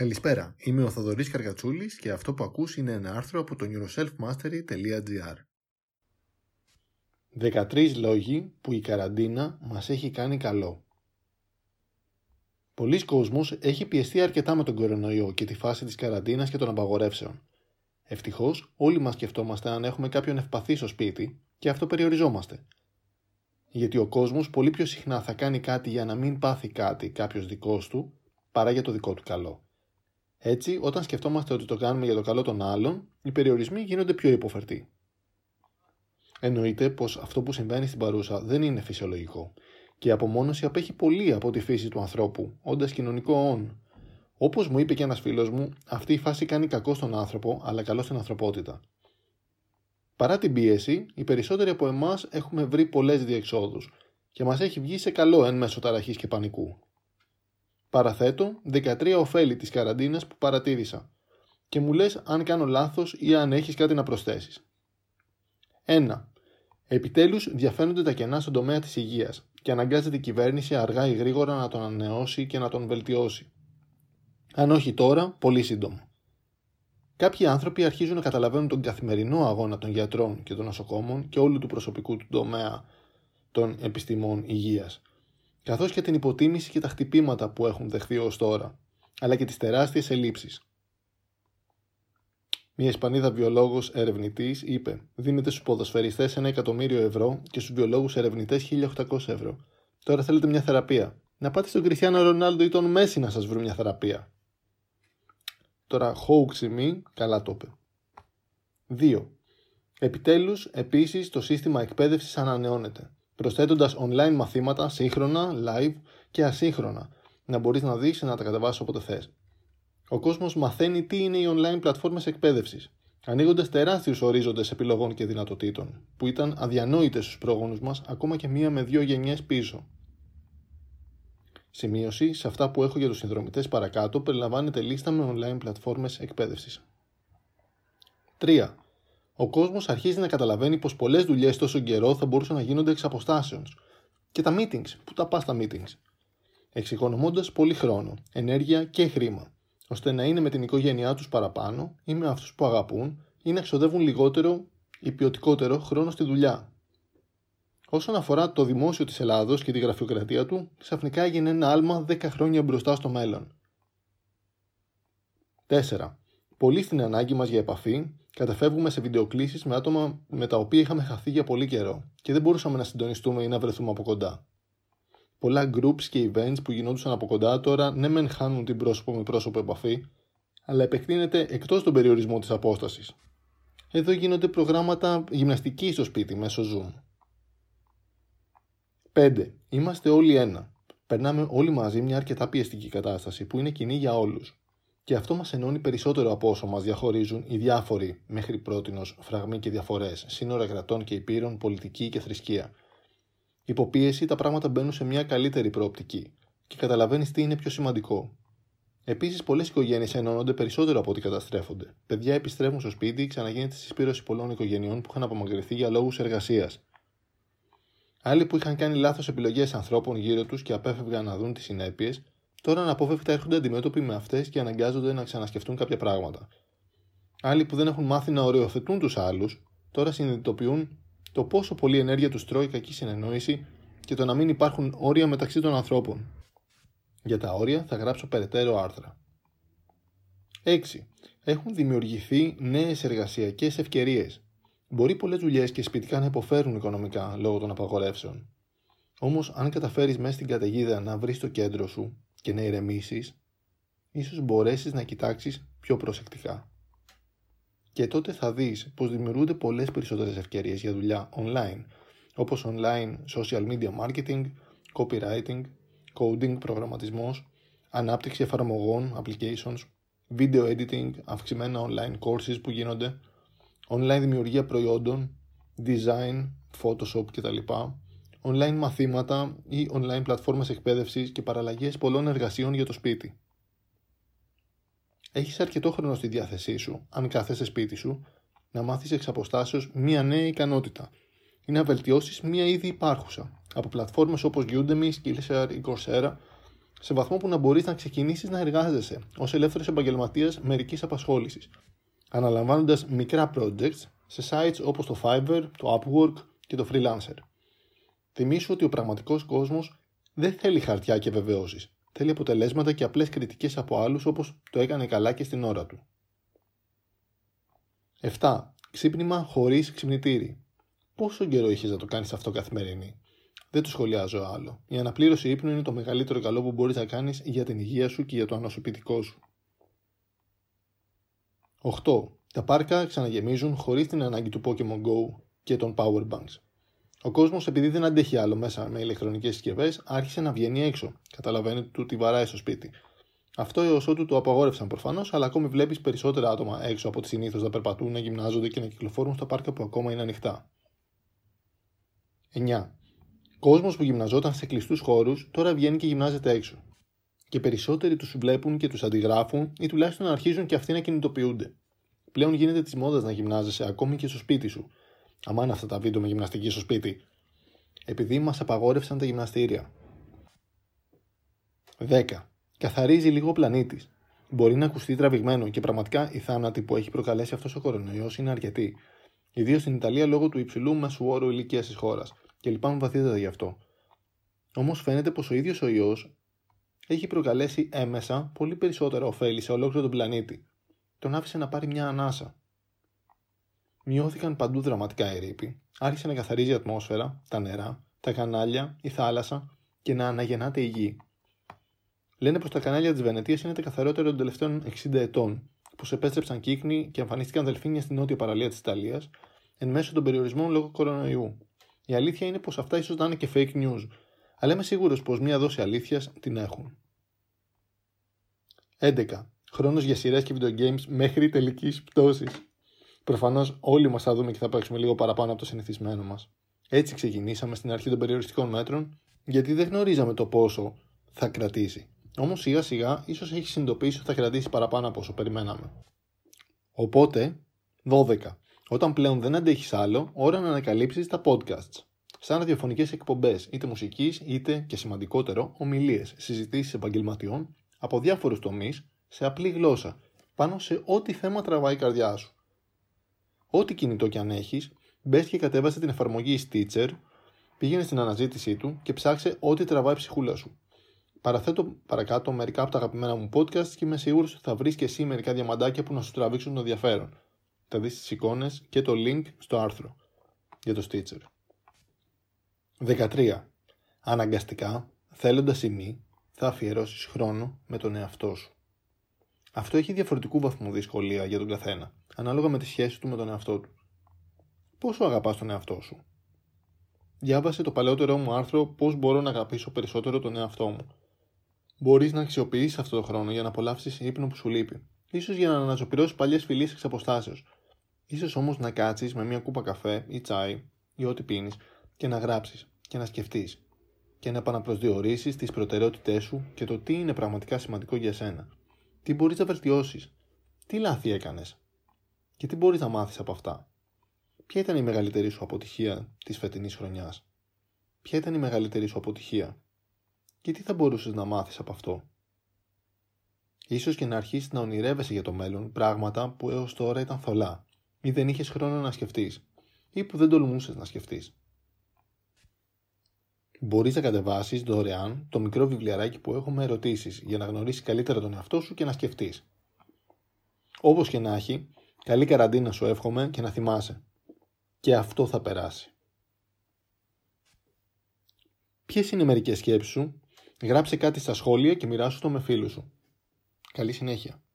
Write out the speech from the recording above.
Καλησπέρα, είμαι ο Θοδωρής Καρκατσούλης και αυτό που ακούς είναι ένα άρθρο από το Neuroselfmastery.gr. 13 λόγοι που η καραντίνα μας έχει κάνει καλό. Πολλοί κόσμος έχει πιεστεί αρκετά με τον κορονοϊό και τη φάση της καραντίνας και των απαγορεύσεων. Ευτυχώς, όλοι μας σκεφτόμαστε αν έχουμε κάποιον ευπαθή στο σπίτι και αυτό περιοριζόμαστε. Γιατί ο κόσμος πολύ πιο συχνά θα κάνει κάτι για να μην πάθει κάτι κάποιος δικός του παρά για το δικό του καλό. Έτσι, όταν σκεφτόμαστε ότι το κάνουμε για το καλό των άλλων, οι περιορισμοί γίνονται πιο υποφερτοί. Εννοείται πως αυτό που συμβαίνει στην παρούσα δεν είναι φυσιολογικό και η απομόνωση απέχει πολύ από τη φύση του ανθρώπου, όντας κοινωνικό όν. Όπως μου είπε και ένας φίλος μου, αυτή η φάση κάνει κακό στον άνθρωπο, αλλά καλό στην ανθρωπότητα. Παρά την πίεση, οι περισσότεροι από εμάς έχουμε βρει πολλές διεξόδους και μας έχει βγει σε καλό εν μέσω ταραχής και πανικού. Παραθέτω 13 ωφέλη της καραντίνας που παρατήρησα και μου λες αν κάνω λάθος ή αν έχεις κάτι να προσθέσεις. 1. Επιτέλους διαφαίνονται τα κενά στον τομέα της υγείας και αναγκάζεται η κυβέρνηση αργά ή γρήγορα να τον ανανεώσει και να τον βελτιώσει. Αν όχι τώρα, πολύ σύντομα. Κάποιοι άνθρωποι αρχίζουν να καταλαβαίνουν τον καθημερινό αγώνα των γιατρών και των νοσοκόμων και όλου του προσωπικού του τομέα των επιστημών υγείας, καθώς και την υποτίμηση και τα χτυπήματα που έχουν δεχθεί ως τώρα, αλλά και τις τεράστιες ελλείψεις. Μια Ισπανίδα βιολόγος ερευνητής είπε: «Δίνετε στους ποδοσφαιριστές 1.000.000 ευρώ και στους βιολόγους ερευνητές 1.800 ευρώ. Τώρα θέλετε μια θεραπεία. Να πάτε στον Κριστιάνο Ρονάλντο ή τον Μέσι να σας βρουν μια θεραπεία». Τώρα, χόουξιμι, καλά το είπε. 2. Επιτέλους, επίσης, το σύστημα εκπαίδευσης ανανεώνεται, προσθέτοντας online μαθήματα σύγχρονα, live και ασύγχρονα, να μπορείς να δεις και να τα κατεβάσεις όποτε θες. Ο κόσμος μαθαίνει τι είναι οι online πλατφόρμες εκπαίδευσης, ανοίγοντας τεράστιους ορίζοντες επιλογών και δυνατοτήτων, που ήταν αδιανόητες στους προγόνους μας ακόμα και μία με δύο γενιές πίσω. Σημείωση: σε αυτά που έχω για τους συνδρομητές παρακάτω περιλαμβάνεται λίστα με online πλατφόρμες εκπαίδευσης. 3. Ο κόσμος αρχίζει να καταλαβαίνει πως πολλές δουλειές τόσο καιρό θα μπορούσαν να γίνονται εξ αποστάσεως. Και τα meetings, που τα πας τα meetings. Εξοικονομώντας πολύ χρόνο, ενέργεια και χρήμα, ώστε να είναι με την οικογένειά τους παραπάνω ή με αυτούς που αγαπούν ή να ξοδεύουν λιγότερο ή ποιοτικότερο χρόνο στη δουλειά. Όσον αφορά το δημόσιο της Ελλάδος και τη γραφειοκρατία του, ξαφνικά έγινε ένα άλμα 10 χρόνια μπροστά στο μέλλον. 4. Πολύ στην ανάγκη μας για επαφή, καταφεύγουμε σε βιντεοκλήσεις με άτομα με τα οποία είχαμε χαθεί για πολύ καιρό και δεν μπορούσαμε να συντονιστούμε ή να βρεθούμε από κοντά. Πολλά groups και events που γινόντουσαν από κοντά τώρα ναι μεν χάνουν την πρόσωπο με πρόσωπο επαφή, αλλά επεκτείνεται εκτός των περιορισμών της απόστασης. Εδώ γίνονται προγράμματα γυμναστικής στο σπίτι μέσω Zoom. 5. Είμαστε όλοι ένα. Περνάμε όλοι μαζί μια αρκετά πιεστική κατάσταση που είναι κοινή για όλους. Και αυτό μας ενώνει περισσότερο από όσο μας διαχωρίζουν οι διάφοροι μέχρι πρότινος φραγμοί και διαφορές, σύνορα κρατών και υπήρων, πολιτική και θρησκεία. Υποπίεση τα πράγματα μπαίνουν σε μια καλύτερη προοπτική και καταλαβαίνεις τι είναι πιο σημαντικό. Επίσης, πολλές οικογένειες ενώνονται περισσότερο από ό,τι καταστρέφονται. Παιδιά επιστρέφουν στο σπίτι, ξαναγίνεται συσπήρωση πολλών οικογενειών που είχαν απομακρυνθεί για λόγους εργασίας. Άλλοι που είχαν κάνει λάθος επιλογές ανθρώπων γύρω τους και απέφευγαν να δουν τις συνέπειες, τώρα αναπόφευκτα έρχονται αντιμέτωποι με αυτές και αναγκάζονται να ξανασκεφτούν κάποια πράγματα. Άλλοι που δεν έχουν μάθει να οριοθετούν τους άλλους, τώρα συνειδητοποιούν το πόσο πολλή ενέργεια τους τρώει η κακή συνεννόηση και το να μην υπάρχουν όρια μεταξύ των ανθρώπων. Για τα όρια θα γράψω περαιτέρω άρθρα. 6. Έχουν δημιουργηθεί νέες εργασιακές ευκαιρίες. Μπορεί πολλές δουλειές και σπιτικά να υποφέρουν οικονομικά λόγω των απαγορεύσεων. Όμως, αν καταφέρεις μέσα στην καταιγίδα να βρεις το κέντρο σου και να ηρεμήσεις, ίσως μπορέσεις να κοιτάξεις πιο προσεκτικά. Και τότε θα δεις πως δημιουργούνται πολλές περισσότερες ευκαιρίες για δουλειά online, όπως online social media marketing, copywriting, coding, προγραμματισμός, ανάπτυξη εφαρμογών, applications, video editing, αυξημένα online courses που γίνονται, online δημιουργία προϊόντων, design, photoshop κτλ, online μαθήματα ή online πλατφόρμες εκπαίδευσης και παραλλαγές πολλών εργασιών για το σπίτι. Έχεις αρκετό χρόνο στη διάθεσή σου, αν κάθεσαι σπίτι σου, να μάθεις εξ αποστάσεως μία νέα ικανότητα ή να βελτιώσεις μία ήδη υπάρχουσα από πλατφόρμες όπως Udemy, Skillshare ή Coursera, σε βαθμό που να μπορείς να ξεκινήσεις να εργάζεσαι ως ελεύθερος επαγγελματίας μερικής απασχόλησης, αναλαμβάνοντας μικρά projects σε sites όπως το Fiverr, το Upwork και το Freelancer. Θυμήσου ότι ο πραγματικός κόσμος δεν θέλει χαρτιά και βεβαιώσεις. Θέλει αποτελέσματα και απλές κριτικές από άλλους όπως το έκανε καλά και στην ώρα του. 7. Ξύπνημα χωρίς ξυπνητήρι. Πόσο καιρό είχες να το κάνεις αυτό καθημερινή? Δεν το σχολιάζω άλλο. Η αναπλήρωση ύπνου είναι το μεγαλύτερο καλό που μπορείς να κάνεις για την υγεία σου και για το ανοσοποιητικό σου. 8. Τα πάρκα ξαναγεμίζουν χωρίς την ανάγκη του Pokemon Go και των Power Banks. Ο κόσμος, επειδή δεν αντέχει άλλο μέσα με ηλεκτρονικές συσκευές, άρχισε να βγαίνει έξω. Καταλαβαίνετε του τι βαράει στο σπίτι. Αυτό έως ότου το απαγόρευσαν προφανώς, αλλά ακόμη βλέπεις περισσότερα άτομα έξω από ό,τι συνήθως να περπατούν, να γυμνάζονται και να κυκλοφορούν στα πάρκα που ακόμα είναι ανοιχτά. 9. Κόσμος που γυμναζόταν σε κλειστούς χώρους τώρα βγαίνει και γυμνάζεται έξω. Και περισσότεροι τους βλέπουν και τους αντιγράφουν ή τουλάχιστον αρχίζουν και αυτοί να κινητοποιούνται. Πλέον γίνεται της μόδας να γυμνάζεσαι ακόμη και στο σπίτι σου. Αμάν αυτά τα βίντεο με γυμναστική στο σπίτι. Επειδή μας απαγόρευσαν τα γυμναστήρια. 10. Καθαρίζει λίγο ο πλανήτης. Μπορεί να ακουστεί τραβηγμένο και πραγματικά η θάνατη που έχει προκαλέσει αυτός ο κορονοϊός είναι αρκετή. Ιδίως στην Ιταλία λόγω του υψηλού μέσου όρου ηλικίας της χώρας. Και λυπάμαι βαθύτατα γι' αυτό. Όμως φαίνεται πως ο ίδιος ο ιός έχει προκαλέσει έμεσα πολύ περισσότερα ωφέλη σε ολόκληρο τον πλανήτη. Τον άφησε να πάρει μια ανάσα. Μειώθηκαν παντού δραματικά οι ρήποι, άρχισε να καθαρίζει η ατμόσφαιρα, τα νερά, τα κανάλια, η θάλασσα και να αναγεννάται η γη. Λένε πως τα κανάλια της Βενετίας είναι τα καθαρότερα των τελευταίων 60 ετών, πως επέστρεψαν κύκνοι και εμφανίστηκαν δελφίνια στην νότια παραλία της Ιταλίας, εν μέσω των περιορισμών λόγω κορονοϊού. Η αλήθεια είναι πως αυτά ίσως να είναι και fake news, αλλά είμαι σίγουρος πως μία δόση αλήθειας την έχουν. 11. Χρόνος για σειρές και video games μέχρι τελικής πτώσης. Προφανώς όλοι μας θα δούμε και θα παίξουμε λίγο παραπάνω από το συνηθισμένο μας. Έτσι ξεκινήσαμε στην αρχή των περιοριστικών μέτρων, γιατί δεν γνωρίζαμε το πόσο θα κρατήσει. Όμως σιγά σιγά ίσως έχει συνειδητοποιήσει ότι θα κρατήσει παραπάνω από όσο περιμέναμε. Οπότε, 12. Όταν πλέον δεν αντέχεις άλλο, ώρα να ανακαλύψεις τα podcasts. Σαν ραδιοφωνικές εκπομπές, είτε μουσικής, είτε και σημαντικότερο, ομιλίες, συζητήσεις επαγγελματιών από διάφορους τομείς σε απλή γλώσσα, πάνω σε ό,τι θέμα τραβάει η καρδιά σου. Ό,τι κινητό κι αν έχεις, μπες και κατέβασε την εφαρμογή Stitcher, πήγαινε στην αναζήτησή του και ψάξε ό,τι τραβάει η ψυχούλα σου. Παραθέτω παρακάτω μερικά από τα αγαπημένα μου podcasts και είμαι σίγουρος ότι θα βρεις και εσύ μερικά διαμαντάκια που να σου τραβήξουν το ενδιαφέρον. Θα δεις τις εικόνες και το link στο άρθρο για το Stitcher. 13. Αναγκαστικά, θέλοντας ή μη, θα αφιερώσεις χρόνο με τον εαυτό σου. Αυτό έχει διαφορετικού βαθμού δυσκολία για τον καθένα, ανάλογα με τη σχέση του με τον εαυτό του. Πόσο αγαπάς τον εαυτό σου? Διάβασε το παλαιότερο μου άρθρο «Πώς μπορώ να αγαπήσω περισσότερο τον εαυτό μου». Μπορείς να αξιοποιήσεις αυτό το χρόνο για να απολαύσεις ύπνο που σου λείπει, ίσως για να αναζωπηρώσεις παλιές φιλίες εξ αποστάσεως. Ίσως όμως να κάτσεις με μια κούπα καφέ ή τσάι ή ό,τι πίνεις και να γράψεις και να σκεφτείς και να επαναπροσδιορίσεις τις προτεραιότητές σου και το τι είναι πραγματικά σημαντικό για σένα. Τι μπορείς να βελτιώσεις, τι λάθη έκανες και τι μπορείς να μάθεις από αυτά. Ποια ήταν η μεγαλύτερη σου αποτυχία της φετινής χρονιάς? Ποια ήταν η μεγαλύτερη σου αποτυχία και τι θα μπορούσες να μάθεις από αυτό? Ίσως και να αρχίσεις να ονειρεύεσαι για το μέλλον πράγματα που έως τώρα ήταν θολά ή δεν είχες χρόνο να σκεφτείς ή που δεν τολμούσες να σκεφτείς. Μπορείς να κατεβάσεις δωρεάν το μικρό βιβλιαράκι που έχω με ερωτήσεις για να γνωρίσεις καλύτερα τον εαυτό σου και να σκεφτείς. Όπως και να έχει, καλή καραντίνα σου εύχομαι και να θυμάσαι. Και αυτό θα περάσει. Ποιες είναι μερικές σκέψεις σου? Γράψε κάτι στα σχόλια και μοιράσου το με φίλους σου. Καλή συνέχεια.